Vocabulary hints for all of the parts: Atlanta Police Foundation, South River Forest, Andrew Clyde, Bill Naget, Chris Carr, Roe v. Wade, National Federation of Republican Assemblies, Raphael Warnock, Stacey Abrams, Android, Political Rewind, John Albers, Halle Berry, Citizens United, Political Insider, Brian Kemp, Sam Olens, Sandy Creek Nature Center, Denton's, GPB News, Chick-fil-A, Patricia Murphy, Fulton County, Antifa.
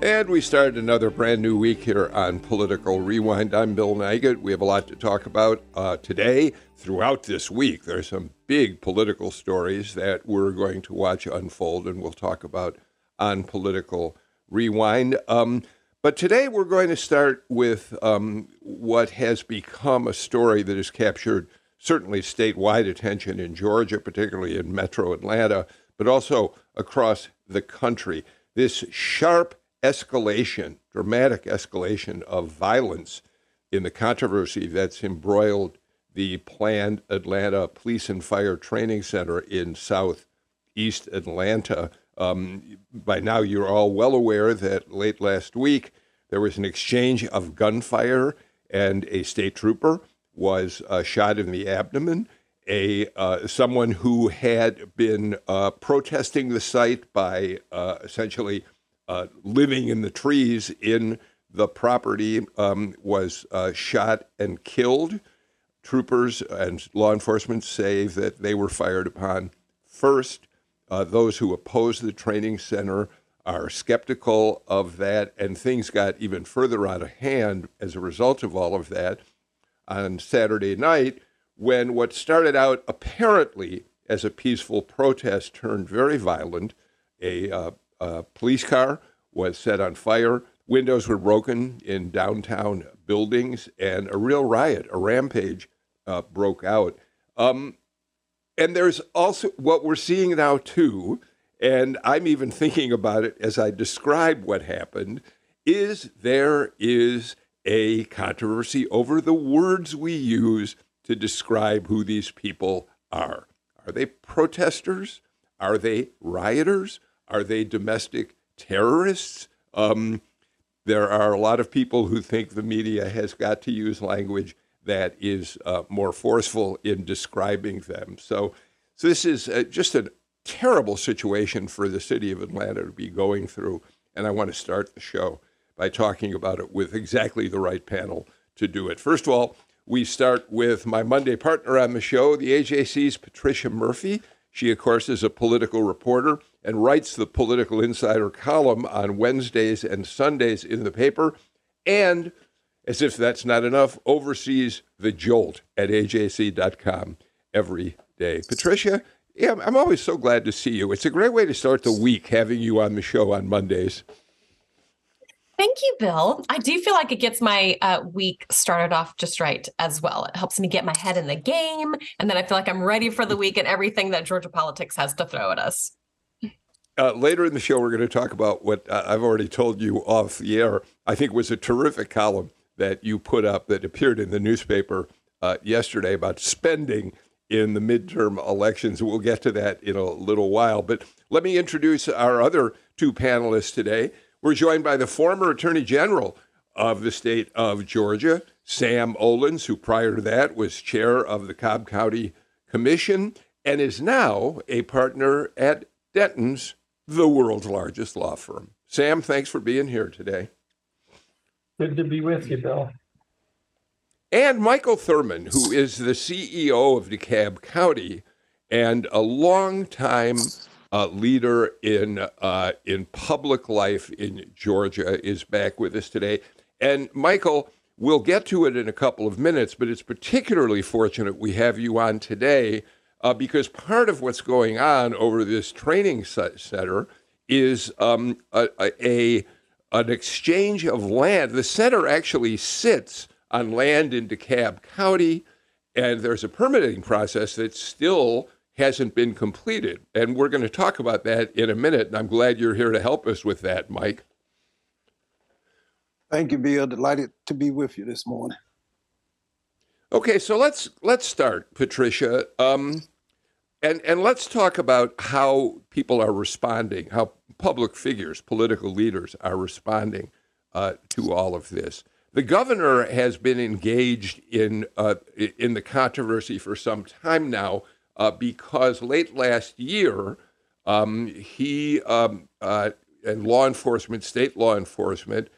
And we start another brand new week here on Political Rewind. I'm Bill Naget. We have a lot to talk about today. Throughout this week, there are some big political stories that we're going to watch unfold, and we'll talk about on Political Rewind. But today we're going to start with what has become a story that has captured certainly statewide attention in Georgia, particularly in metro Atlanta, but also across the country. This sharp escalation, dramatic escalation of violence in the controversy that's embroiled the planned Atlanta Police and Fire Training Center in southeast Atlanta. By now, you're all well aware that late last week, there was an exchange of gunfire, and a state trooper was shot in the abdomen. Someone who had been protesting the site by essentially living in the trees in the property was shot and killed. Troopers and law enforcement say that they were fired upon first. Those who oppose the training center are skeptical of that, and things got even further out of hand as a result of all of that on Saturday night, when what started out apparently as a peaceful protest turned very violent. A police car was set on fire, windows were broken in downtown buildings, and a real riot, a rampage broke out. And there's also what we're seeing now, too, and I'm even thinking about it as I describe what happened, is there is a controversy over the words we use to describe who these people are. Are they protesters? Are they rioters? Are they domestic terrorists? There are a lot of people who think the media has got to use language that is more forceful in describing them. So this is just a terrible situation for the city of Atlanta to be going through, and I want to start the show by talking about it with exactly the right panel to do it. First of all, we start with my Monday partner on the show, the AJC's Patricia Murphy. She, of course, is a political reporter and writes the Political Insider column on Wednesdays and Sundays in the paper, and, as if that's not enough, oversees The Jolt at AJC.com every day. Patricia, yeah, I'm always so glad to see you. It's a great way to start the week, having you on the show on Mondays. Thank you, Bill. I do feel like it gets my week started off just right as well. It helps me get my head in the game, and then I feel like I'm ready for the week and everything that Georgia politics has to throw at us. Later in the show, we're going to talk about what I've already told you off the air, I think was a terrific column that you put up that appeared in the newspaper yesterday about spending in the midterm elections. We'll get to that in a little while, but let me introduce our other 2 panelists today. We're joined by the former Attorney General of the state of Georgia, Sam Olens, who prior to that was chair of the Cobb County Commission and is now a partner at Denton's, the world's largest law firm. Sam, thanks for being here today. Good to be with you, Bill. And Michael Thurmond, who is the CEO of DeKalb County and a longtime leader in public life in Georgia, is back with us today. And Michael, we'll get to it in a couple of minutes, but it's particularly fortunate we have you on today because part of what's going on over this training center is an exchange of land. The center actually sits on land in DeKalb County, and there's a permitting process that still hasn't been completed. And we're going to talk about that in a minute. And I'm glad you're here to help us with that, Mike. Thank you, Bill. Delighted to be with you this morning. Okay, so let's start, Patricia. And let's talk about how people are responding, how public figures, political leaders are responding to all of this. The governor has been engaged in the controversy for some time now because late last year, he and law enforcement, state law enforcement,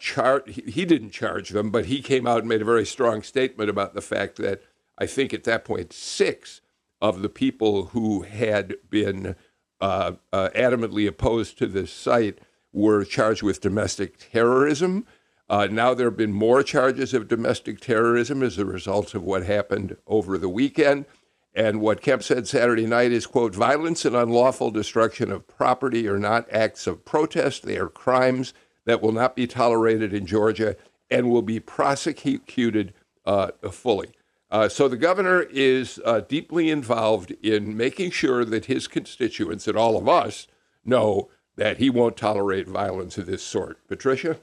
he didn't charge them, but he came out and made a very strong statement about the fact that I think at that point 6 of the people who had been adamantly opposed to this site were charged with domestic terrorism. Now there have been more charges of domestic terrorism as a result of what happened over the weekend. And what Kemp said Saturday night is, quote, violence and unlawful destruction of property are not acts of protest. They are crimes that will not be tolerated in Georgia and will be prosecuted fully. So the governor is deeply involved in making sure that his constituents and all of us know that he won't tolerate violence of this sort. Patricia?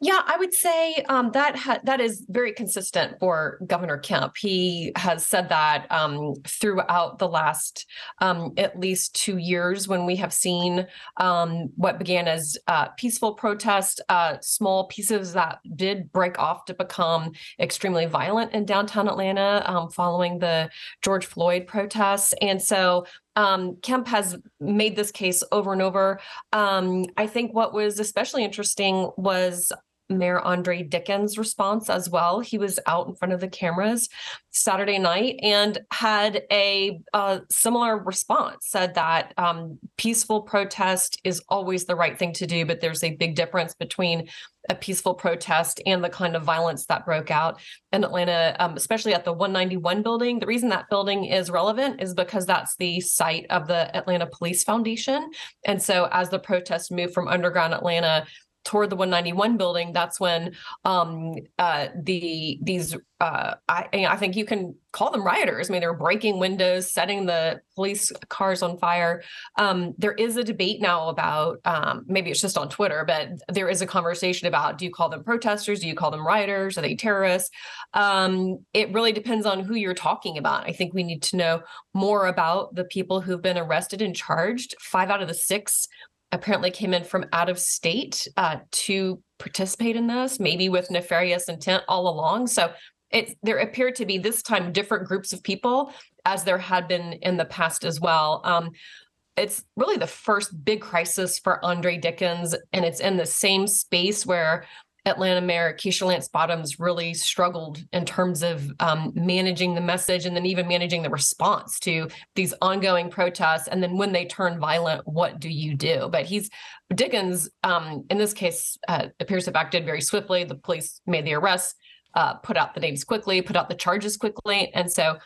Yeah, I would say that is very consistent for Governor Kemp. He has said that throughout the last at least 2 years, when we have seen what began as peaceful protests, small pieces that did break off to become extremely violent in downtown Atlanta following the George Floyd protests. And so Kemp has made this case over and over. I think what was especially interesting was Mayor Andre Dickens' response as well. He was out in front of the cameras Saturday night and had a similar response, said that peaceful protest is always the right thing to do, but there's a big difference between a peaceful protest and the kind of violence that broke out in Atlanta, especially at the 191 building. The reason that building is relevant is because that's the site of the Atlanta Police Foundation. And so as the protests moved from underground Atlanta toward the 191 building, that's when I think you can call them rioters. I mean, they're breaking windows, setting the police cars on fire. There is a debate now about, maybe it's just on Twitter, but there is a conversation about, do you call them protesters? Do you call them rioters? Are they terrorists? It really depends on who you're talking about. I think we need to know more about the people who've been arrested and charged. 5 out of the 6 apparently came in from out of state to participate in this, maybe with nefarious intent all along. So there appeared to be this time different groups of people, as there had been in the past as well. It's really the first big crisis for Andre Dickens, and it's in the same space where Atlanta Mayor Keisha Lance Bottoms really struggled in terms of managing the message and then even managing the response to these ongoing protests. And then when they turn violent, what do you do? But Dickens, in this case, appears to have acted very swiftly. The police made the arrests, put out the names quickly, put out the charges quickly. And so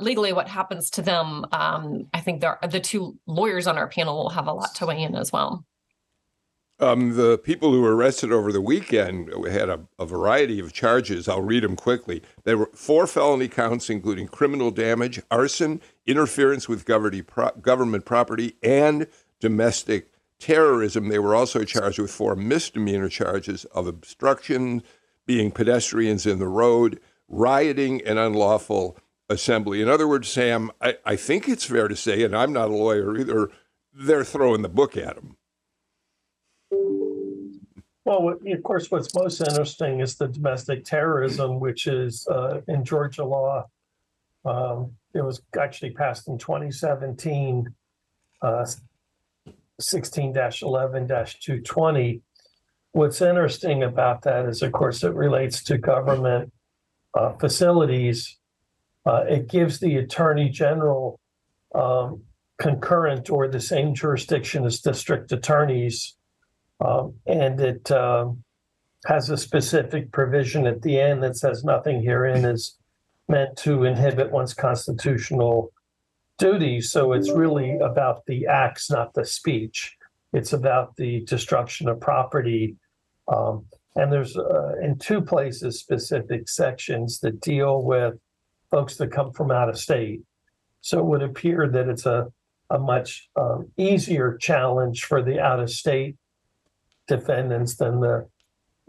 legally, what happens to them, I think the 2 lawyers on our panel will have a lot to weigh in as well. The people who were arrested over the weekend had a variety of charges. I'll read them quickly. There were 4 felony counts, including criminal damage, arson, interference with government property, and domestic terrorism. They were also charged with 4 misdemeanor charges of obstruction, being pedestrians in the road, rioting, and unlawful assembly. In other words, Sam, I think it's fair to say, and I'm not a lawyer either, they're throwing the book at them. Well, of course, what's most interesting is the domestic terrorism, which is in Georgia law. It was actually passed in 2017, 16-11-220. What's interesting about that is, of course, it relates to government facilities. It gives the attorney general concurrent or the same jurisdiction as district attorneys. And it has a specific provision at the end that says nothing herein is meant to inhibit one's constitutional duty. So it's really about the acts, not the speech. It's about the destruction of property. And there's in 2 places specific sections that deal with folks that come from out of state. So it would appear that it's a much easier challenge for the out of state defendants than the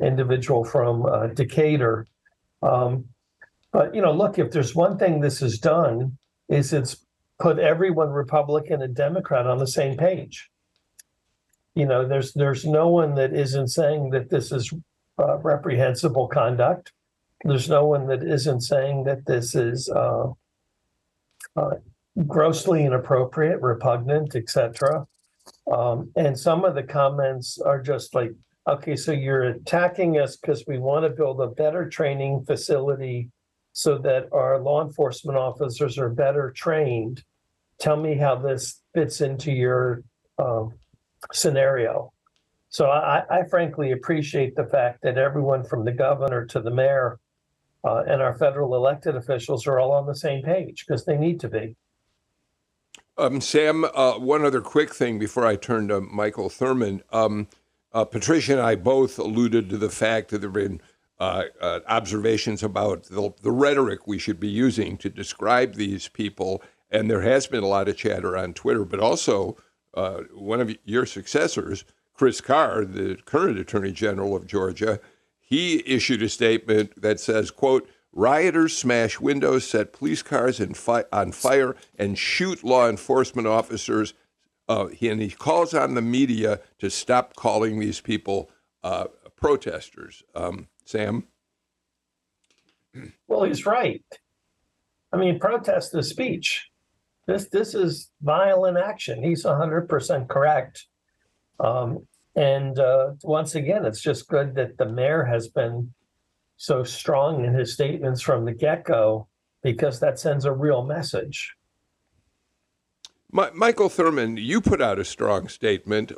individual from Decatur. But, look, if there's one thing this has done is it's put everyone, Republican and Democrat, on the same page. You know, there's no one that isn't saying that this is reprehensible conduct. There's no one that isn't saying that this is grossly inappropriate, repugnant, etc. And some of the comments are just like, okay, so you're attacking us because we want to build a better training facility so that our law enforcement officers are better trained. Tell me how this fits into your scenario. So I frankly appreciate the fact that everyone from the governor to the mayor and our federal elected officials are all on the same page, because they need to be. Sam, one other quick thing before I turn to Michael Thurmond. Patricia and I both alluded to the fact that there have been observations about the rhetoric we should be using to describe these people. And there has been a lot of chatter on Twitter, but also one of your successors, Chris Carr, the current Attorney General of Georgia, he issued a statement that says, quote, rioters smash windows, set police cars on fire, and shoot law enforcement officers. And he calls on the media to stop calling these people protesters. Sam? Well, he's right. I mean, protest is speech. This is violent action. He's 100% correct. And once again, it's just good that the mayor has been so strong in his statements from the get-go, because that sends a real message. Michael Thurmond, you put out a strong statement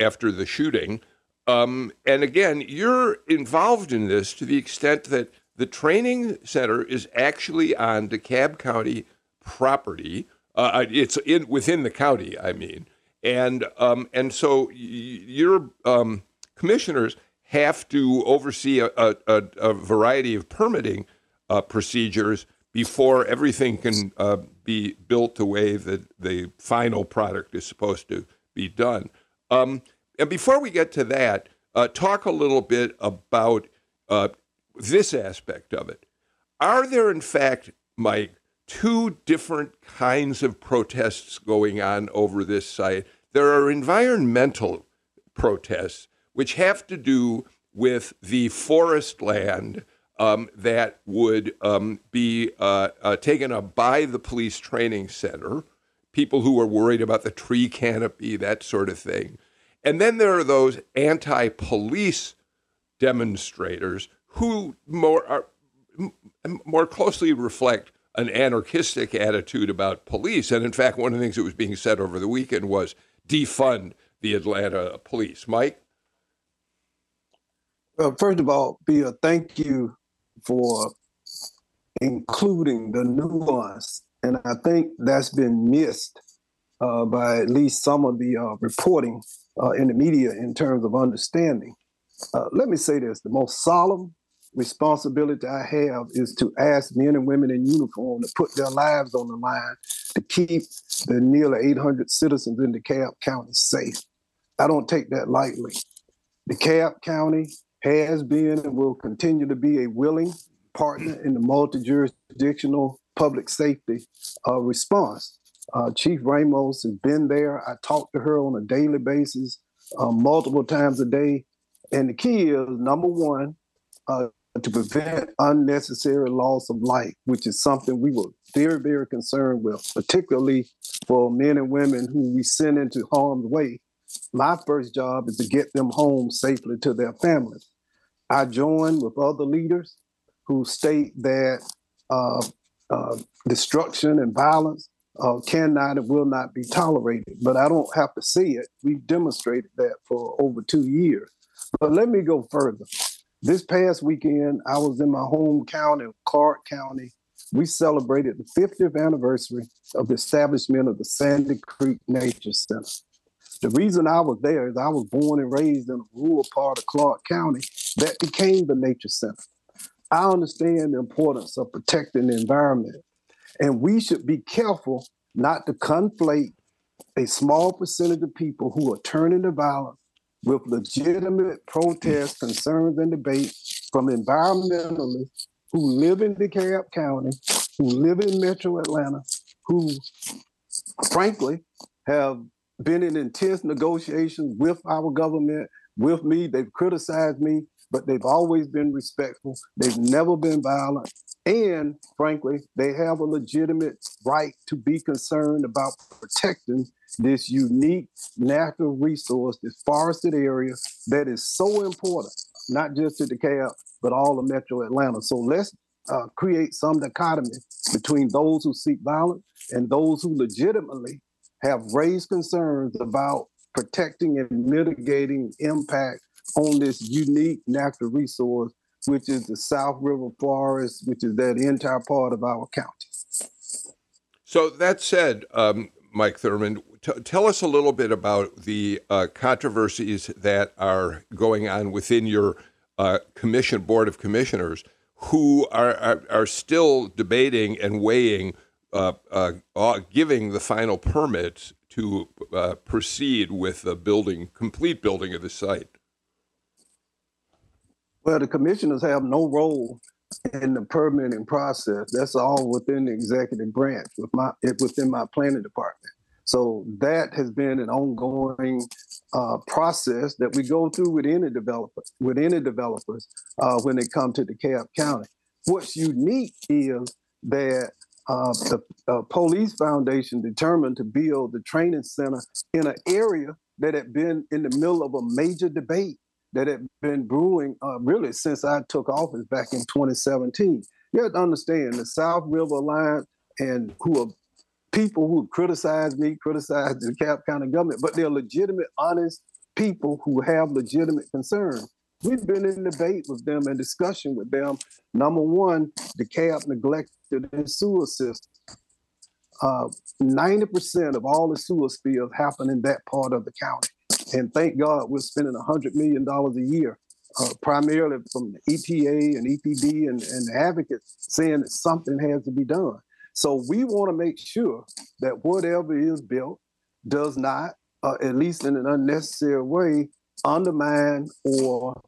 after the shooting. And again, you're involved in this to the extent that the training center is actually on DeKalb County property. It's within the county, I mean. And so your commissioners have to oversee a variety of permitting procedures before everything can be built the way that the final product is supposed to be done. And before we get to that, talk a little bit about this aspect of it. Are there, in fact, Mike, two different kinds of protests going on over this site? There are environmental protests, which have to do with the forest land that would be taken up by the police training center, people who are worried about the tree canopy, that sort of thing. And then there are those anti-police demonstrators who more closely reflect an anarchistic attitude about police. And in fact, one of the things that was being said over the weekend was defund the Atlanta police. Mike? Well, first of all, Bill, thank you for including the nuance. And I think that's been missed by at least some of the reporting in the media in terms of understanding. Let me say this, the most solemn responsibility I have is to ask men and women in uniform to put their lives on the line to keep the nearly 800 citizens in DeKalb County safe. I don't take that lightly. DeKalb County has been and will continue to be a willing partner in the multi-jurisdictional public safety response. Chief Ramos has been there. I talk to her on a daily basis, multiple times a day. And the key is, number one, to prevent unnecessary loss of life, which is something we were very, very concerned with, particularly for men and women who we send into harm's way. My first job is to get them home safely to their families. I join with other leaders who state that destruction and violence cannot and will not be tolerated. But I don't have to say it. We've demonstrated that for over 2 years. But let me go further. This past weekend, I was in my home county, Cobb County. We celebrated the 50th anniversary of the establishment of the Sandy Creek Nature Center. The reason I was there is I was born and raised in a rural part of Clark County that became the Nature Center. I understand the importance of protecting the environment, and we should be careful not to conflate a small percentage of people who are turning to violence with legitimate protests, concerns, and debates from environmentalists who live in DeKalb County, who live in Metro Atlanta, who frankly have been in intense negotiations with our government, with me. They've criticized me, but they've always been respectful. They've never been violent. And frankly, they have a legitimate right to be concerned about protecting this unique natural resource, this forested area that is so important, not just to DeKalb, but all of Metro Atlanta. So let's create some dichotomy between those who seek violence and those who legitimately have raised concerns about protecting and mitigating impact on this unique natural resource, which is the South River Forest, which is that entire part of our county. So that said, Mike Thurmond, tell us a little bit about the controversies that are going on within your commission, Board of Commissioners, who are still debating and weighing giving the final permit to proceed with the building, complete building of the site. Well, the commissioners have no role in the permitting process. That's all within the executive branch, within my planning department. So that has been an ongoing process that we go through with any developer, when they come to DeKalb County. What's unique is that the Police Foundation determined to build the training center in an area that had been in the middle of a major debate that had been brewing really since I took office back in 2017. You have to understand the South River Alliance, and who are people who criticize me, criticize the DeKalb County government, but they're legitimate, honest people who have legitimate concerns. We've been in debate with them and discussion with them. Number one, DeKalb neglected the sewer system. 90% of all the sewer spills happen in that part of the county. And thank God we're spending $100 million a year, primarily from the EPA and EPD and advocates saying that something has to be done. So we want to make sure that whatever is built does not, at least in an unnecessary way, undermine or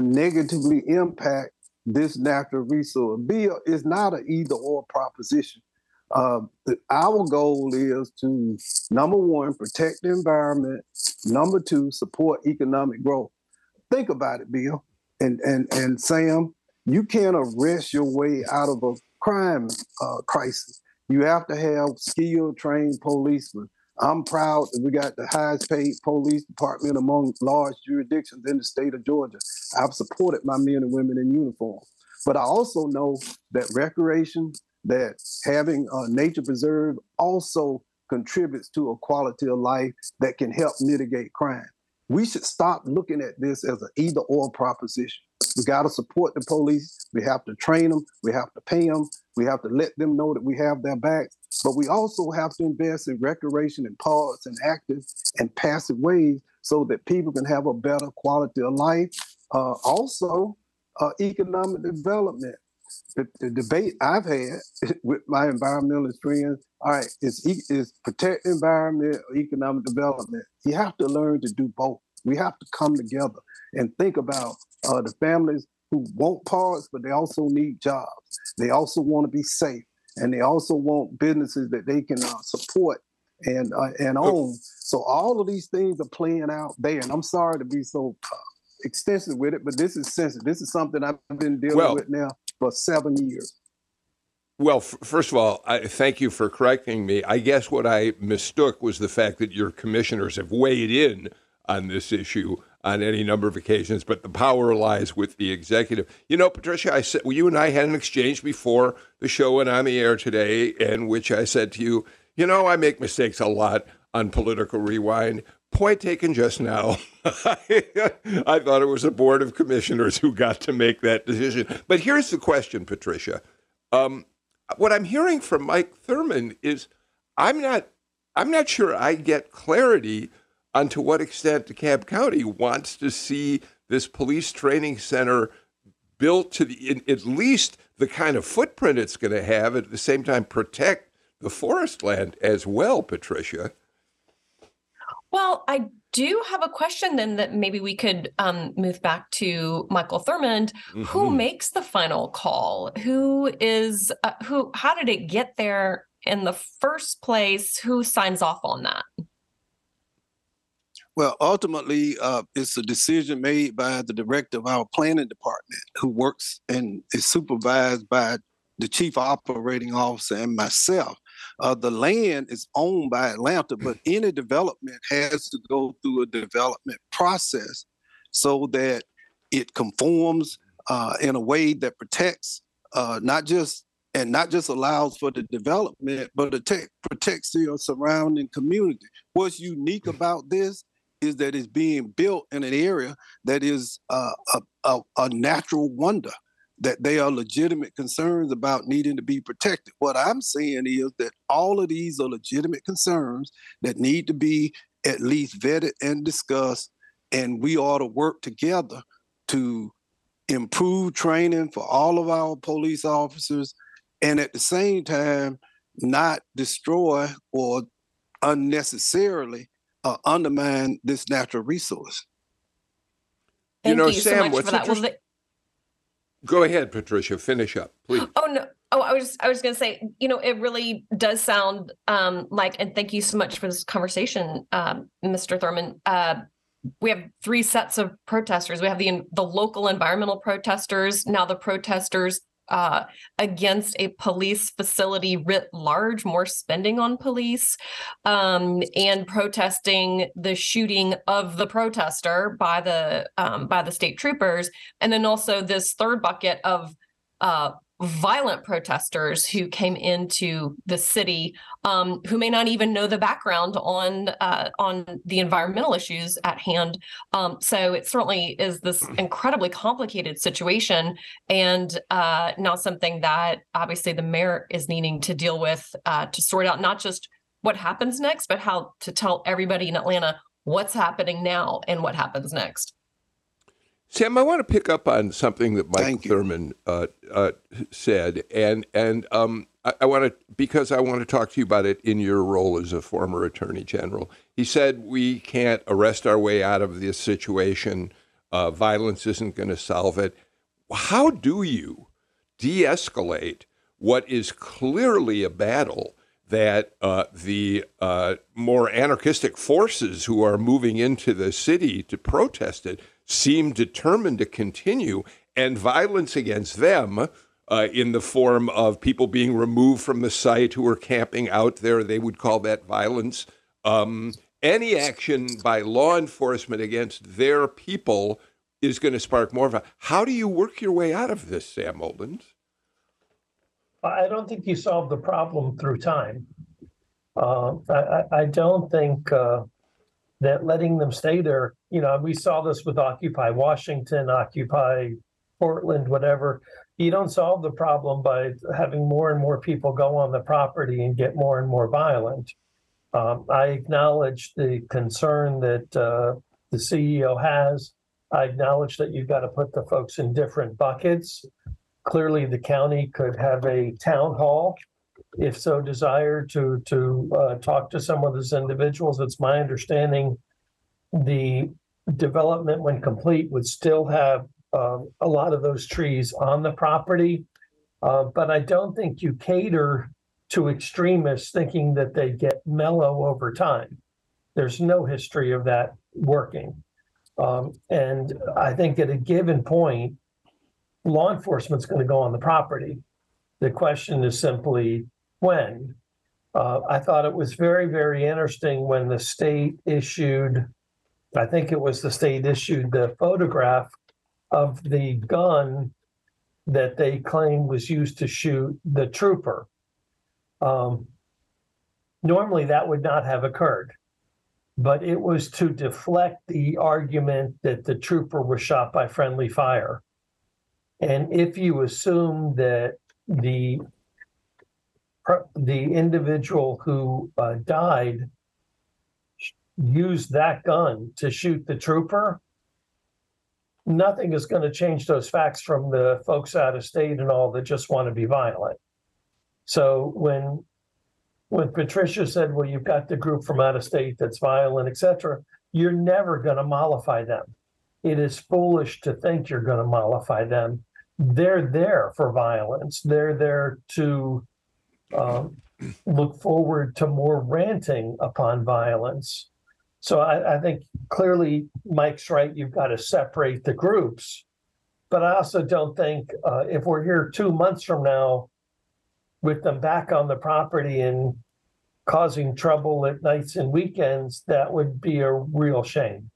negatively impact this natural resource. Bill is not an either-or proposition. Our goal is to, number one, protect the environment. Number two, support economic growth. Think about it, Bill and Sam. You can't arrest your way out of a crime crisis. You have to have skilled, trained policemen. I'm proud that we got the highest paid police department among large jurisdictions in the state of Georgia. I've supported my men and women in uniform. But I also know that recreation, that having a nature preserve also contributes to a quality of life that can help mitigate crime. We should stop looking at this as an either-or proposition. We got to support the police. We have to train them. We have to pay them. We have to let them know that we have their backs. But we also have to invest in recreation and parks and active and passive ways so that people can have a better quality of life. Also, economic development. The debate I've had with my environmentalist friends, all right, is protect environment or economic development. You have to learn to do both. We have to come together and think about the families who want parks, but they also need jobs. They also want to be safe, and they also want businesses that they can support and own. So all of these things are playing out there, and I'm sorry to be so extensive with it, but this is sensitive. This is something I've been dealing with now for 7 years. Well, first of all, I thank you for correcting me. I guess what I mistook was the fact that your commissioners have weighed in on this issue on any number of occasions, but the power lies with the executive. You know, Patricia, I said, well, you and I had an exchange before the show went on the air today, in which I said to you, you know, I make mistakes a lot on Political Rewind. Point taken just now. I thought it was the Board of Commissioners who got to make that decision. But here's the question, Patricia. What I'm hearing from Mike Thurmond is I'm not sure I get clarity on to what extent DeKalb County wants to see this police training center built to at least the kind of footprint it's going to have, at the same time protect the forest land as well, Patricia. Well, I do have a question then that maybe we could move back to Michael Thurmond. Mm-hmm. Who makes the final call? How did it get there in the first place? Who signs off on that? Well, ultimately, it's a decision made by the director of our planning department, who works and is supervised by the chief operating officer and myself. The land is owned by Atlanta, but any development has to go through a development process so that it conforms in a way that protects not just allows for the development, but protects your surrounding community. What's unique about this is that it's being built in an area that is a natural wonder, that they are legitimate concerns about needing to be protected. What I'm saying is that all of these are legitimate concerns that need to be at least vetted and discussed, and we ought to work together to improve training for all of our police officers and at the same time not destroy or unnecessarily undermine this natural resource. Thank you Sam, so much for that. Well, go ahead, Patricia. Finish up, please. Oh no! Oh, I was going to say, it really does sound like. And thank you so much for this conversation, Mr. Thurmond. We have three sets of protesters. We have the local environmental protesters. Now the protesters against a police facility writ large, more spending on police, and protesting the shooting of the protester by the state troopers. And then also this third bucket of violent protesters who came into the city, who may not even know the background on the environmental issues at hand. So it certainly is this incredibly complicated situation, and now something that obviously the mayor is needing to deal with to sort out not just what happens next, but how to tell everybody in Atlanta what's happening now and what happens next. Sam, I want to pick up on something that Mike Thurmond said, because I want to talk to you about it in your role as a former attorney general. He said we can't arrest our way out of this situation. Violence isn't going to solve it. How do you de-escalate what is clearly a battle that the more anarchistic forces who are moving into the city to protest it seem determined to continue, and violence against them in the form of people being removed from the site who are camping out there? They would call that violence. Any action by law enforcement against their people is going to spark more violence. How do you work your way out of this, Sam Olens? I don't think you solve the problem through time. I don't think that letting them stay there, we saw this with Occupy Washington, Occupy Portland, whatever. You don't solve the problem by having more and more people go on the property and get more and more violent. I acknowledge the concern that the CEO has. I acknowledge that you've got to put the folks in different buckets. Clearly, the county could have a town hall, if so desired, to talk to some of these individuals. It's my understanding the development, when complete, would still have a lot of those trees on the property. But I don't think you cater to extremists thinking that they get mellow over time. There's no history of that working. And I think at a given point, law enforcement's going to go on the property. The question is simply when. I thought it was very, very interesting when the state issued, the photograph of the gun that they claimed was used to shoot the trooper. Normally that would not have occurred, but it was to deflect the argument that the trooper was shot by friendly fire. And if you assume that the individual who died used that gun to shoot the trooper, nothing is going to change those facts from the folks out of state and all that just want to be violent. So when when Patricia said, well, you've got the group from out of state that's violent, et cetera, you're never going to mollify them. It is foolish to think you're going to mollify them. They're there for violence. They're there to look forward to more ranting upon violence. So I think clearly Mike's right. You've got to separate the groups. But I also don't think if we're here 2 months from now with them back on the property and causing trouble at nights and weekends, that would be a real shame.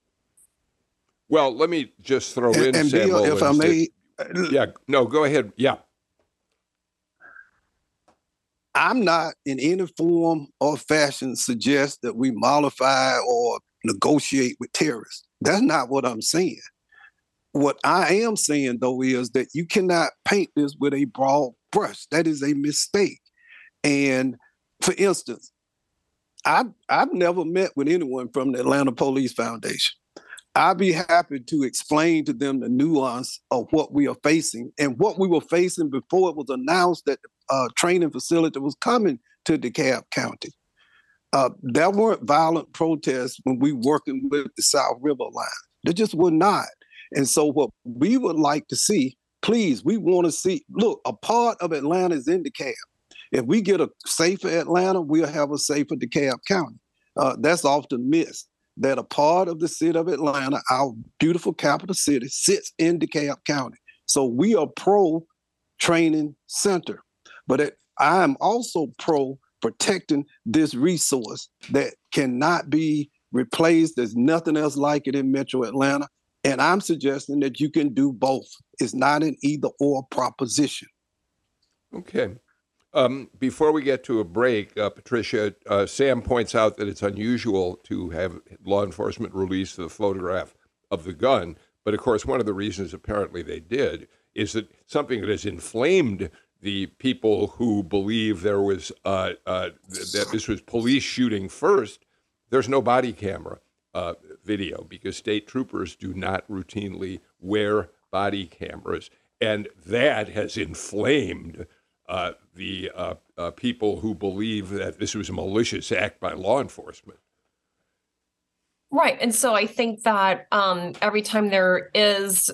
Well, let me just throw in, and Sam Bill, Olens, if I may. Yeah, no, go ahead. Yeah. I'm not in any form or fashion suggest that we mollify or negotiate with terrorists. That's not what I'm saying. What I am saying, though, is that you cannot paint this with a broad brush. That is a mistake. And for instance, I've never met with anyone from the Atlanta Police Foundation. I'd be happy to explain to them the nuance of what we are facing and what we were facing before it was announced that the training facility was coming to DeKalb County. There weren't violent protests when we were working with the South River Alliance. There just were not. And so what we would like to see, please, we want to see, look, a part of Atlanta is in DeKalb. If we get a safer Atlanta, we'll have a safer DeKalb County. That's often missed. That a part of the city of Atlanta, our beautiful capital city, sits in DeKalb County. So we are pro-training center. But I am also pro-protecting this resource that cannot be replaced. There's nothing else like it in Metro Atlanta. And I'm suggesting that you can do both. It's not an either-or proposition. Okay. Before we get to a break, Patricia, Sam points out that it's unusual to have law enforcement release the photograph of the gun. But, of course, one of the reasons apparently they did is that something that has inflamed the people who believe there was that this was police shooting first, there's no body camera video because state troopers do not routinely wear body cameras. And that has inflamed the people who believe that this was a malicious act by law enforcement. Right. And so I think that every time there is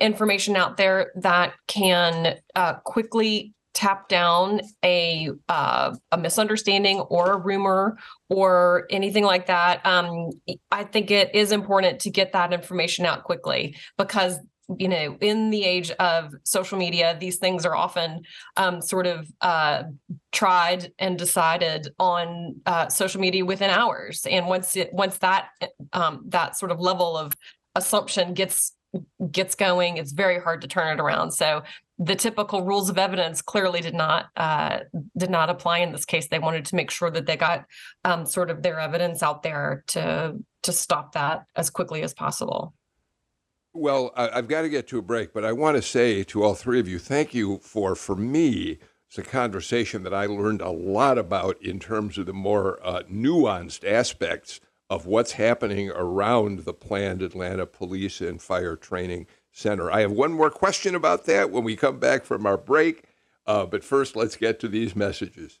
information out there that can quickly tap down a misunderstanding or a rumor or anything like that, I think it is important to get that information out quickly because you know, in the age of social media, these things are often tried and decided on social media within hours. And once that sort of level of assumption gets going, it's very hard to turn it around. So the typical rules of evidence clearly did not apply in this case. They wanted to make sure that they got their evidence out there to stop that as quickly as possible. Well, I've got to get to a break, but I want to say to all three of you, thank you for me, it's a conversation that I learned a lot about in terms of the more nuanced aspects of what's happening around the planned Atlanta Police and Fire Training Center. I have one more question about that when we come back from our break, but first let's get to these messages.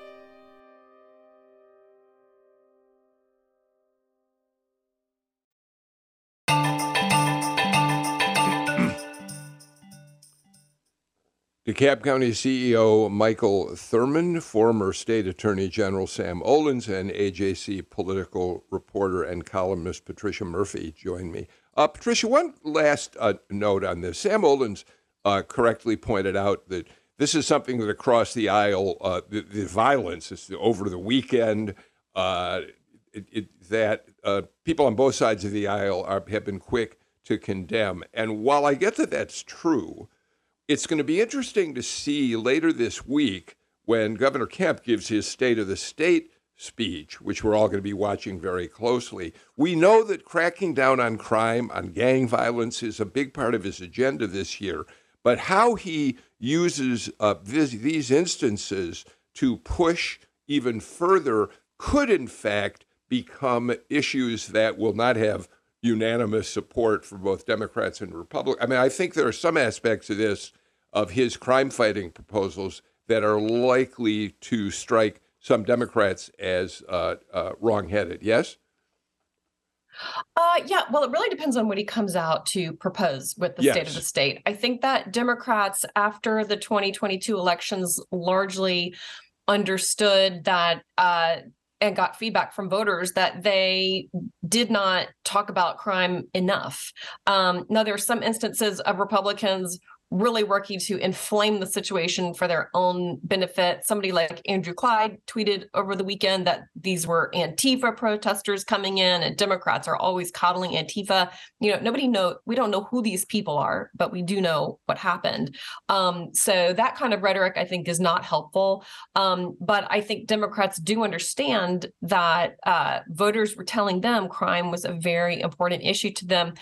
DeKalb County CEO Michael Thurmond, former State Attorney General Sam Olens, and AJC political reporter and columnist Patricia Murphy join me. Patricia, one last note on this. Sam Olens correctly pointed out that this is something that across the aisle, the violence is over the weekend, that people on both sides of the aisle have been quick to condemn. And while I get that that's true, it's going to be interesting to see later this week when Governor Kemp gives his State of the State speech, which we're all going to be watching very closely. We know that cracking down on crime, on gang violence, is a big part of his agenda this year. But how he uses these instances to push even further could, in fact, become issues that will not have unanimous support for both Democrats and Republicans. I mean, I think there are some aspects of this, of his crime-fighting proposals, that are likely to strike some Democrats as wrong-headed, yes? Yeah, well, it really depends on what he comes out to propose with the State of the State. I think that Democrats, after the 2022 elections, largely understood that and got feedback from voters that they did not talk about crime enough. Now, there are some instances of Republicans really working to inflame the situation for their own benefit. Somebody like Andrew Clyde tweeted over the weekend that these were Antifa protesters coming in, and Democrats are always coddling Antifa. You know, we don't know who these people are, but we do know what happened. So that kind of rhetoric, I think, is not helpful. But I think Democrats do understand that voters were telling them crime was a very important issue to them,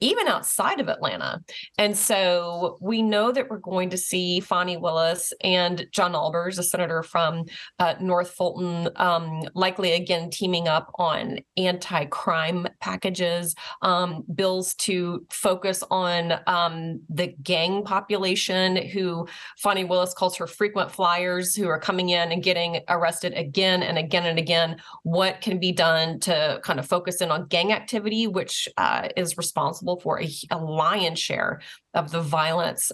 even outside of Atlanta. And so we know that we're going to see Fannie Willis and John Albers, a senator from North Fulton, likely again teaming up on anti-crime packages, bills to focus on the gang population, who Fannie Willis calls her frequent flyers, who are coming in and getting arrested again and again and again. What can be done to kind of focus in on gang activity, which is responsible for a lion's share of the violence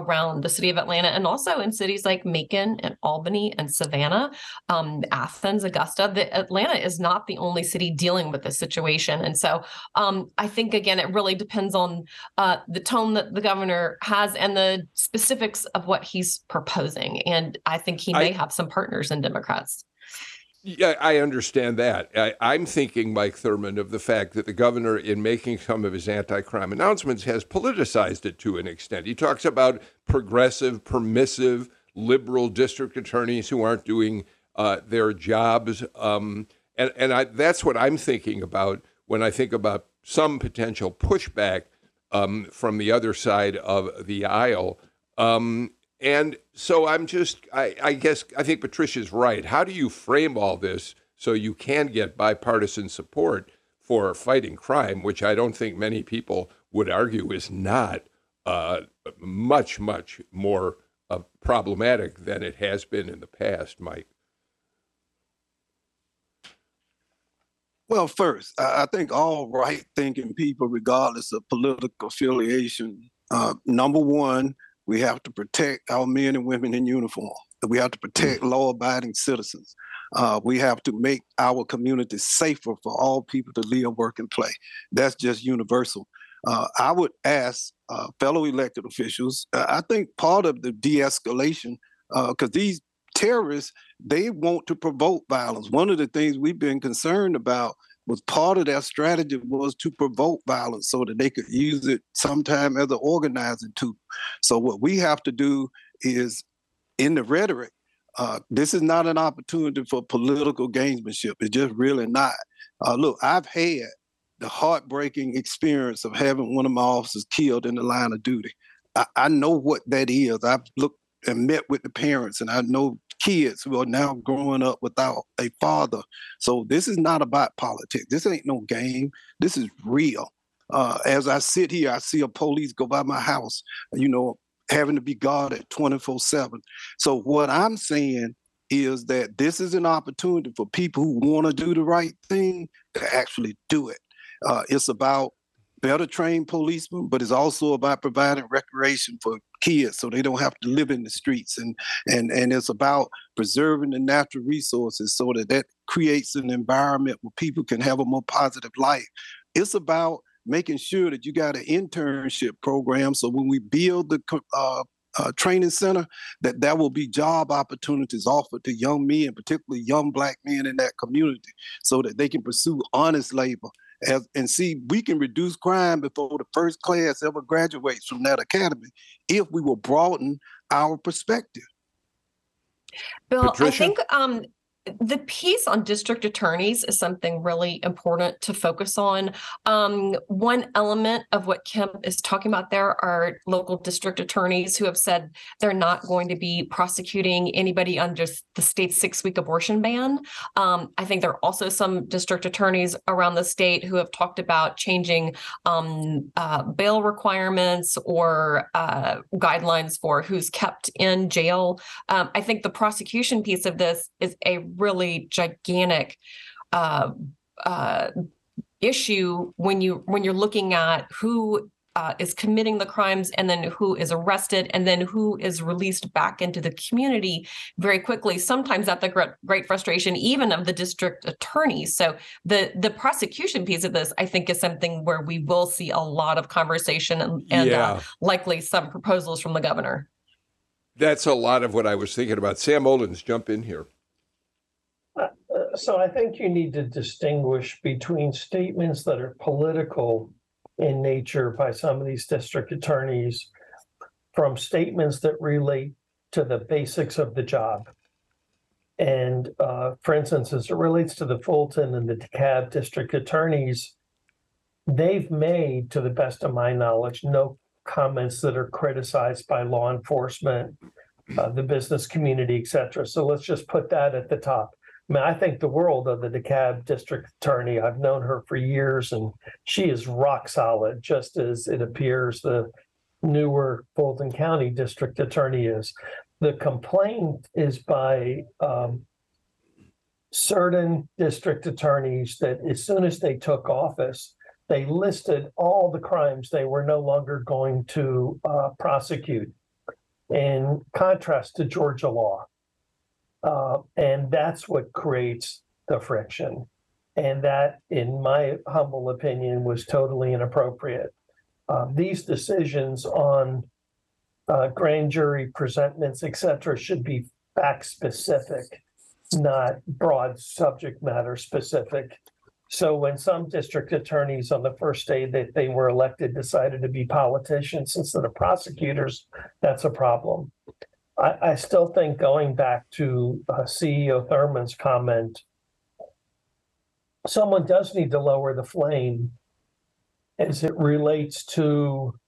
around the city of Atlanta, and also in cities like Macon and Albany and Savannah, Athens, Augusta. Atlanta is not the only city dealing with this situation. And so I think, again, it really depends on the tone that the governor has and the specifics of what he's proposing. And I think he may have some partners in Democrats. Yeah, I understand that. I'm thinking, Mike Thurmond, of the fact that the governor, in making some of his anti-crime announcements, has politicized it to an extent. He talks about progressive, permissive, liberal district attorneys who aren't doing their jobs. And that's what I'm thinking about when I think about some potential pushback from the other side of the aisle. And so I'm just, I think Patricia's right. How do you frame all this so you can get bipartisan support for fighting crime, which I don't think many people would argue is not much, much more problematic than it has been in the past, Mike? Well, first, I think all right-thinking people, regardless of political affiliation, number one, we have to protect our men and women in uniform. We have to protect law-abiding citizens. We have to make our community safer for all people to live, work, and play. That's just universal. I would ask fellow elected officials, I think part of the de-escalation, because these terrorists, they want to provoke violence. One of the things we've been concerned about was part of their strategy was to provoke violence so that they could use it sometime as an organizing tool. So what we have to do is, in the rhetoric, this is not an opportunity for political gamesmanship. It's just really not. Look, I've had the heartbreaking experience of having one of my officers killed in the line of duty. I know what that is. I've looked and met with the parents, and I know kids who are now growing up without a father. So this is not about politics. This ain't no game. This is real. As I sit here, I see a police go by my house, you know, having to be guarded 24/7. So what I'm saying is that this is an opportunity for people who want to do the right thing to actually do it. It's about better trained policemen, but it's also about providing recreation for kids so they don't have to live in the streets. And it's about preserving the natural resources so that that creates an environment where people can have a more positive life. It's about making sure that you got an internship program so when we build the training center, that there will be job opportunities offered to young men, particularly young black men in that community, so that they can pursue honest labor. And see, we can reduce crime before the first class ever graduates from that academy if we will broaden our perspective. Bill, Patricia? I think The piece on district attorneys is something really important to focus on. One element of what Kemp is talking about there are local district attorneys who have said they're not going to be prosecuting anybody under the state's 6-week abortion ban. I think there are also some district attorneys around the state who have talked about changing bail requirements or guidelines for who's kept in jail. I think the prosecution piece of this is a really gigantic issue when you're looking at who is committing the crimes, and then who is arrested, and then who is released back into the community very quickly, sometimes at the great frustration even of the district attorneys. So the prosecution piece of this, I think, is something where we will see a lot of conversation and likely some proposals from the governor. That's a lot of what I was thinking about. Sam Olens, jump in here. So I think you need to distinguish between statements that are political in nature by some of these district attorneys from statements that relate to the basics of the job. And for instance, as it relates to the Fulton and the DeKalb district attorneys, they've made, to the best of my knowledge, no comments that are criticized by law enforcement, the business community, et cetera. So let's just put that at the top. I mean, I think the world of the DeKalb district attorney. I've known her for years, and she is rock solid, just as it appears the newer Fulton County district attorney is. The complaint is by certain district attorneys that as soon as they took office, they listed all the crimes they were no longer going to prosecute, in contrast to Georgia law. And that's what creates the friction. And that, in my humble opinion, was totally inappropriate. These decisions on grand jury presentments, et cetera, should be fact specific, not broad subject matter specific. So when some district attorneys on the first day that they were elected decided to be politicians instead of prosecutors, that's a problem. I still think, going back to CEO Thurmond's comment, someone does need to lower the flame as it relates to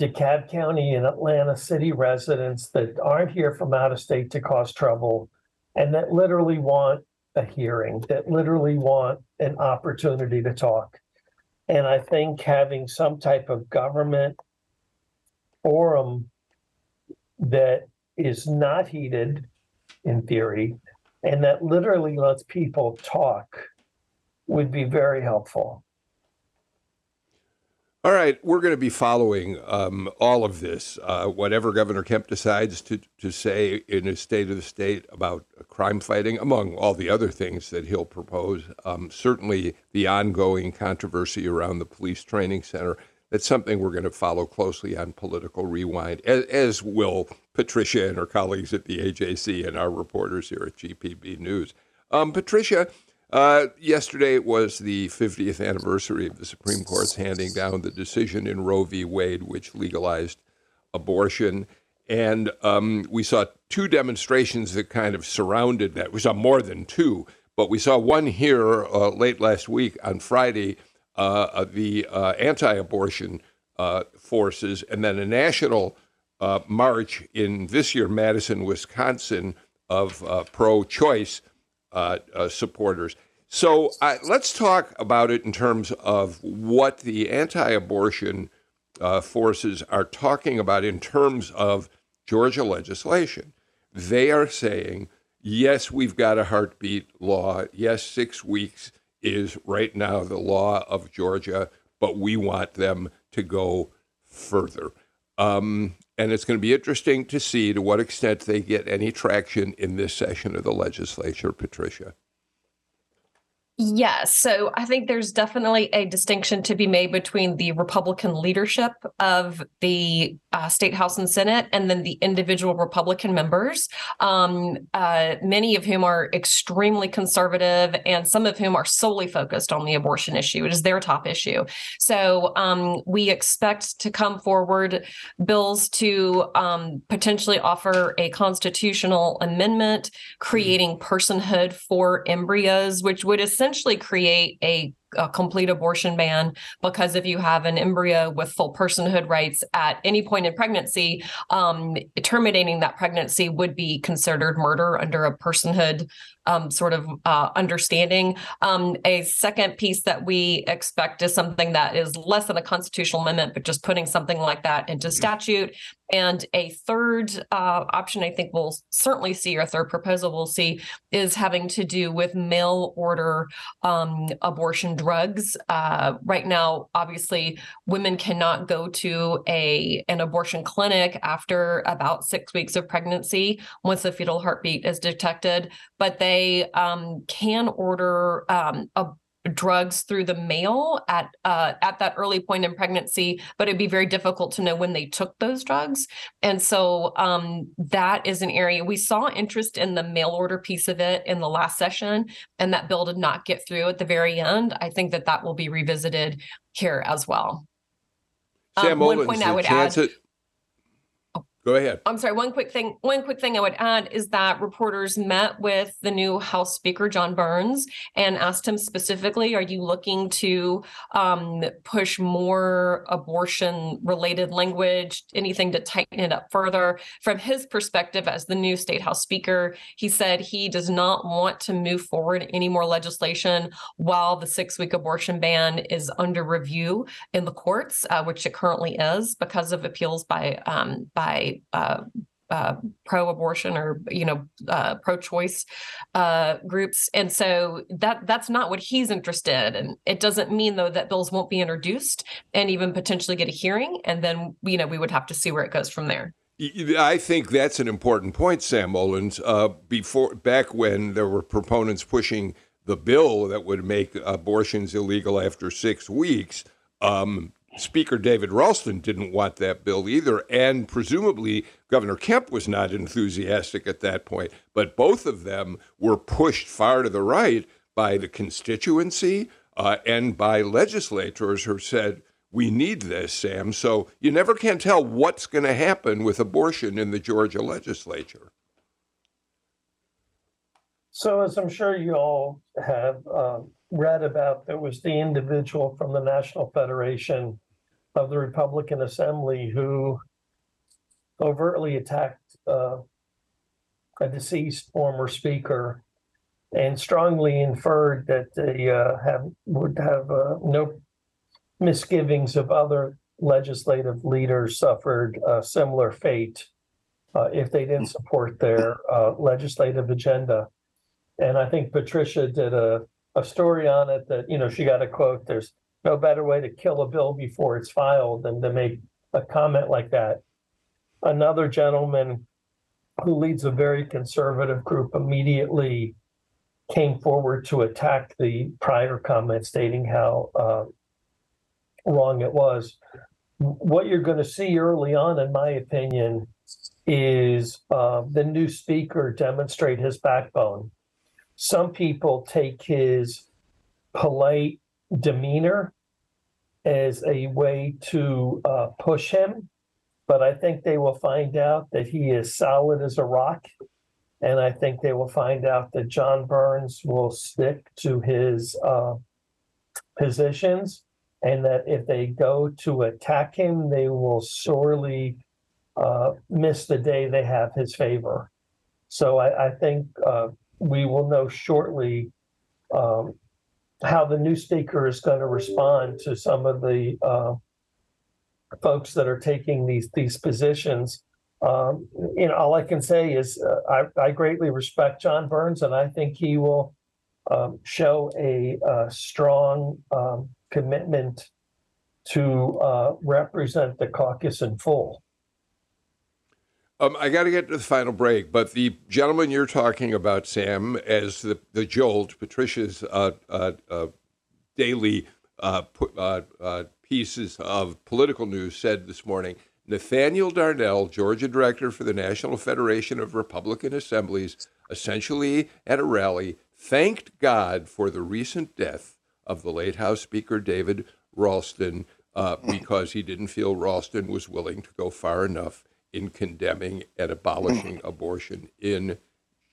DeKalb County and Atlanta city residents that aren't here from out of state to cause trouble and that literally want a hearing, that literally want an opportunity to talk. And I think having some type of government forum that is not heated, in theory, and that literally lets people talk would be very helpful. All right, we're going to be following all of this, whatever Governor Kemp decides to say in his State of the State about crime fighting, among all the other things that he'll propose. Certainly the ongoing controversy around the police training center. That's something we're going to follow closely on Political Rewind, as will Patricia and her colleagues at the AJC and our reporters here at GPB News. Patricia, yesterday was the 50th anniversary of the Supreme Court's handing down the decision in Roe v. Wade, which legalized abortion. And we saw two demonstrations that kind of surrounded that. We saw more than two, but we saw one here late last week on Friday. The anti-abortion forces, and then a national march in this year, Madison, Wisconsin, of pro-choice supporters. So let's talk about it in terms of what the anti-abortion forces are talking about in terms of Georgia legislation. They are saying, yes, we've got a heartbeat law. Yes, 6 weeks is right now the law of Georgia, but we want them to go further. And it's going to be interesting to see to what extent they get any traction in this session of the legislature, Patricia. Yes. So I think there's definitely a distinction to be made between the Republican leadership of the State House and Senate, and then the individual Republican members, many of whom are extremely conservative and some of whom are solely focused on the abortion issue. It is their top issue. So we expect to come forward bills to potentially offer a constitutional amendment, creating personhood for embryos, which would essentially create a complete abortion ban, because if you have an embryo with full personhood rights at any point in pregnancy, terminating that pregnancy would be considered murder under a personhood sort of understanding. A second piece that we expect is something that is less than a constitutional amendment, but just putting something like that into statute. And a third option I think we'll certainly see, or a third proposal we'll see, is having to do with mail order abortion drugs. Right now, obviously, women cannot go to an abortion clinic after about 6 weeks of pregnancy once the fetal heartbeat is detected, but they can order drugs through the mail at that early point in pregnancy, but it'd be very difficult to know when they took those drugs. And so that is an area we saw interest in the mail order piece of it in the last session, and that bill did not get through at the very end. I think that will be revisited here as well. Sam Olens, one point I would add. Go ahead. I'm sorry. One quick thing I would add is that reporters met with the new House Speaker, John Burns, and asked him specifically, are you looking to push more abortion-related language, anything to tighten it up further? From his perspective as the new State House Speaker, he said he does not want to move forward any more legislation while the 6-week abortion ban is under review in the courts, which it currently is because of appeals by pro-abortion or pro-choice groups, and so that's not what he's interested in. And it doesn't mean though that bills won't be introduced and even potentially get a hearing, and then we would have to see where it goes from there. I think that's an important point, Sam Olens. Back when there were proponents pushing the bill that would make abortions illegal after 6 weeks. Speaker David Ralston didn't want that bill either, and presumably Governor Kemp was not enthusiastic at that point. But both of them were pushed far to the right by the constituency and by legislators who said, we need this, Sam. So you never can tell what's going to happen with abortion in the Georgia legislature. So as I'm sure you all have read about, there was the individual from the National Federation of the Republican Assembly who overtly attacked a deceased former speaker and strongly inferred that they would have no misgivings if other legislative leaders suffered a similar fate if they didn't support their legislative agenda. And I think Patricia did a story on it that, she got a quote, there's no better way to kill a bill before it's filed than to make a comment like that. Another gentleman who leads a very conservative group immediately came forward to attack the prior comment, stating how wrong it was. What you're going to see early on, in my opinion, is the new speaker demonstrate his backbone. Some people take his polite demeanor as a way to push him, but I think they will find out that he is solid as a rock, and I think they will find out that John Burns will stick to his positions, and that if they go to attack him, they will sorely miss the day they have his favor. So I think... we will know shortly how the new speaker is going to respond to some of the folks that are taking these positions. All I can say is I greatly respect John Burns, and I think he will show a strong commitment to represent the caucus in full. I got to get to the final break, but the gentleman you're talking about, Sam, as the jolt, Patricia's daily pieces of political news said this morning, Nathaniel Darnell, Georgia director for the National Federation of Republican Assemblies, essentially at a rally, thanked God for the recent death of the late House Speaker David Ralston because he didn't feel Ralston was willing to go far enough in condemning and abolishing abortion in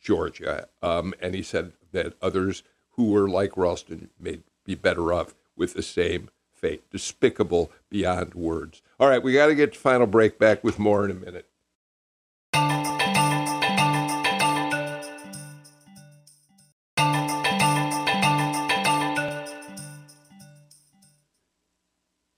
Georgia. And he said that others who were like Ralston may be better off with the same fate. Despicable beyond words. All right, we got to get to final break. Back with more in a minute.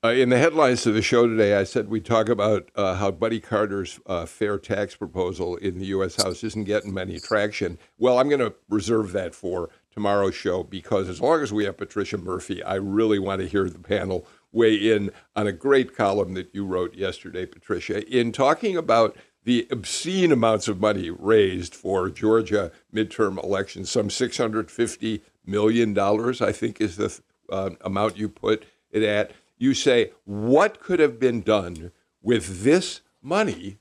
In the headlines of the show today, I said we talk about how Buddy Carter's fair tax proposal in the U.S. House isn't getting many traction. Well, I'm going to reserve that for tomorrow's show, because as long as we have Patricia Murphy, I really want to hear the panel weigh in on a great column that you wrote yesterday, Patricia, in talking about the obscene amounts of money raised for Georgia midterm elections. Some $650 million, I think, is the amount you put it at. You say, what could have been done with this money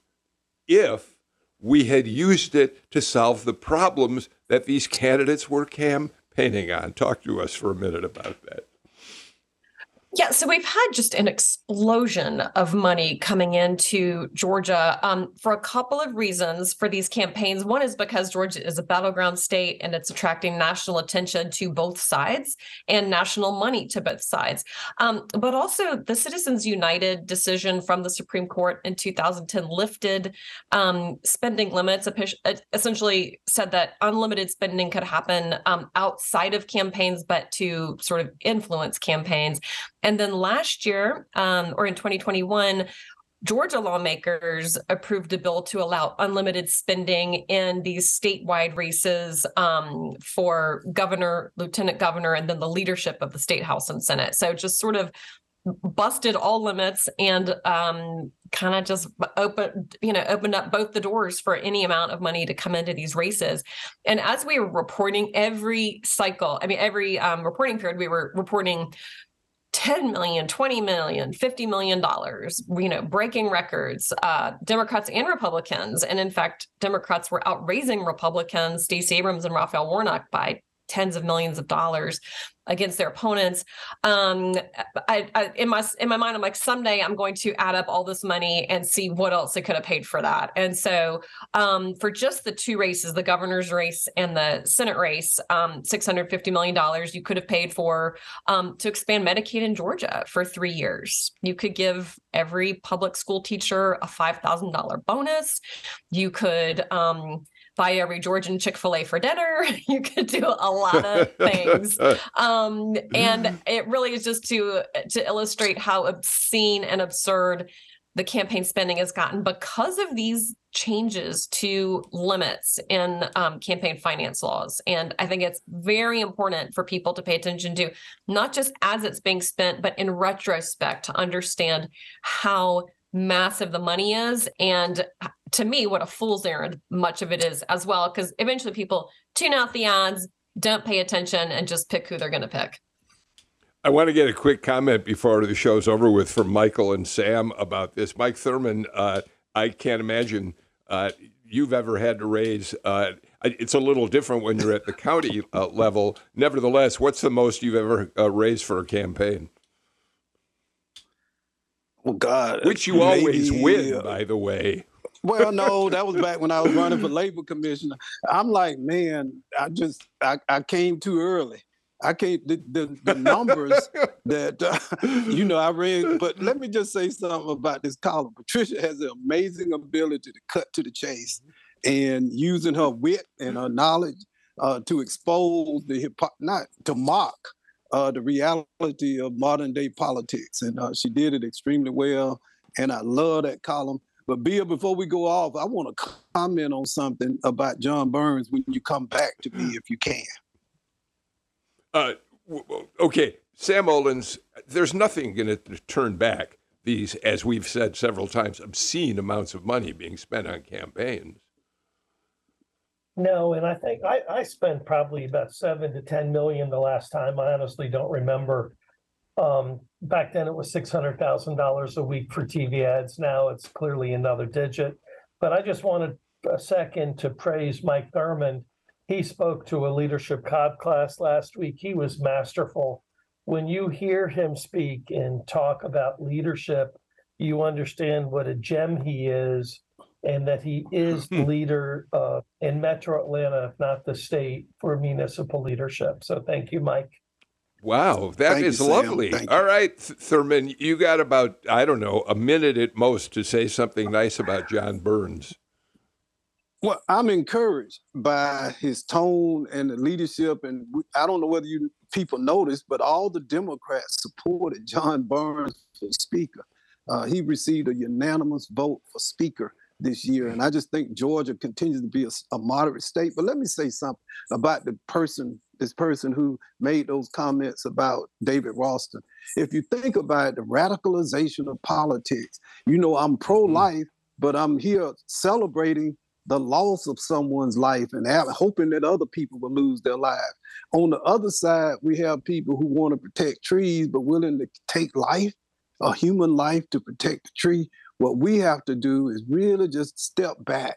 if we had used it to solve the problems that these candidates were campaigning on? Talk to us for a minute about that. Yeah, so we've had just an explosion of money coming into Georgia for a couple of reasons for these campaigns. One is because Georgia is a battleground state and it's attracting national attention to both sides and national money to both sides. But also the Citizens United decision from the Supreme Court in 2010 lifted spending limits, essentially said that unlimited spending could happen outside of campaigns, but to sort of influence campaigns. And then last year, or in 2021, Georgia lawmakers approved a bill to allow unlimited spending in these statewide races for governor, lieutenant governor, and then the leadership of the state house and Senate. So just sort of busted all limits and kind of just opened up both the doors for any amount of money to come into these races. And as we were reporting every cycle, I mean, every reporting period, we were reporting $10 million, $20 million, $50 million, breaking records, Democrats and Republicans. And in fact, Democrats were outraising Republicans, Stacey Abrams and Raphael Warnock, by tens of millions of dollars against their opponents. In my mind, I'm like, someday I'm going to add up all this money and see what else it could have paid for that. And so for just the two races, the governor's race and the Senate race, $650 million you could have paid for to expand Medicaid in Georgia for 3 years. You could give every public school teacher a $5,000 bonus. You could buy every Georgian Chick-fil-A for dinner. You could do a lot of things. And it really is just to illustrate how obscene and absurd the campaign spending has gotten because of these changes to limits in campaign finance laws. And I think it's very important for people to pay attention to, not just as it's being spent, but in retrospect, to understand how massive the money is, and to me, what a fool's errand much of it is as well, because eventually people tune out the ads, don't pay attention, and just pick who they're going to pick. I want to get a quick comment before the show's over with from Michael and Sam about this. Mike Thurmond, I can't imagine you've ever had to raise, it's a little different when you're at the county level. Nevertheless, what's the most you've ever raised for a campaign? Well, God, which you always win, by the way. Well, no, that was back when I was running for labor commissioner. I'm like, man, I came too early. I can't, the numbers that, I read, but let me just say something about this column. Patricia has an amazing ability to cut to the chase, and using her wit and her knowledge to expose to mock the reality of modern day politics. And she did it extremely well. And I love that column. But Bill, before we go off, I want to comment on something about John Burns when you come back to me, if you can. Okay, Sam Olens, there's nothing going to turn back these, as we've said several times, obscene amounts of money being spent on campaigns. No, and I think I spent probably about $7 to $10 million the last time. I honestly don't remember. Back then it was $600,000 a week for TV ads. Now it's clearly another digit. But I just wanted a second to praise Mike Thurmond. He spoke to a leadership Cobb class last week. He was masterful. When you hear him speak and talk about leadership, you understand what a gem he is and that he is the leader in Metro Atlanta, if not the state, for municipal leadership. So thank you, Mike. Wow, that is lovely. All right, Thurmond, you got about, I don't know, a minute at most to say something nice about John Burns. Well, I'm encouraged by his tone and the leadership. And I don't know whether you people noticed, but all the Democrats supported John Burns for Speaker. He received a unanimous vote for Speaker this year. And I just think Georgia continues to be a moderate state. But let me say something about the person, this person who made those comments about David Ralston. If you think about the radicalization of politics, you know, I'm pro-life, but I'm here celebrating the loss of someone's life and hoping that other people will lose their lives. On the other side, we have people who want to protect trees, but willing to take life, a human life, to protect the tree. What we have to do is really just step back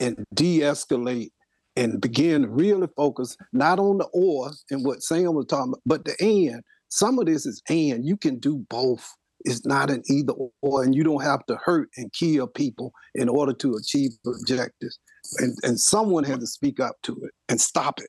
and de-escalate and begin to really focus not on the or and what Sam was talking about, but the and. Some of this is and. You can do both. It's not an either or, and you don't have to hurt and kill people in order to achieve objectives. And someone has to speak up to it and stop it.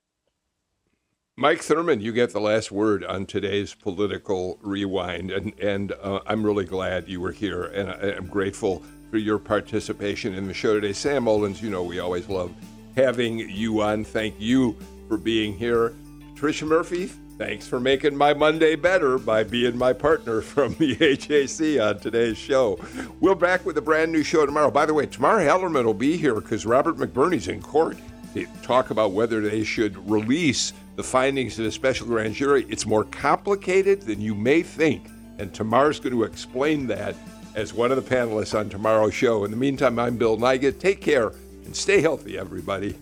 Mike Thurmond, you get the last word on today's Political Rewind, and I'm really glad you were here, and I'm grateful for your participation in the show today. Sam Olens, you know we always love having you on. Thank you for being here. Patricia Murphy, thanks for making my Monday better by being my partner from the HAC on today's show. We'll be back with a brand new show tomorrow. By the way, Tamara Hellerman will be here because Robert McBurney's in court to talk about whether they should release the findings of the special grand jury. It's more complicated than you may think, and Tamara's going to explain that as one of the panelists on tomorrow's show. In the meantime, I'm Bill Naget. Take care and stay healthy, everybody.